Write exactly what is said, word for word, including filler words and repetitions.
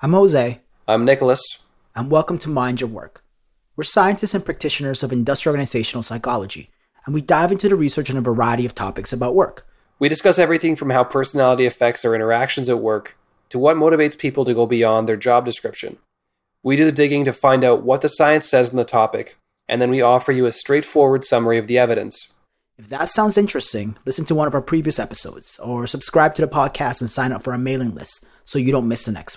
I'm Jose. I'm Nicholas. And welcome to Mind Your Work. We're scientists and practitioners of industrial organizational psychology, and we dive into the research on a variety of topics about work. We discuss everything from how personality affects our interactions at work to what motivates people to go beyond their job description. We do the digging to find out what the science says on the topic, and then we offer you a straightforward summary of the evidence. If that sounds interesting, listen to one of our previous episodes, or subscribe to the podcast and sign up for our mailing list so you don't miss the next one.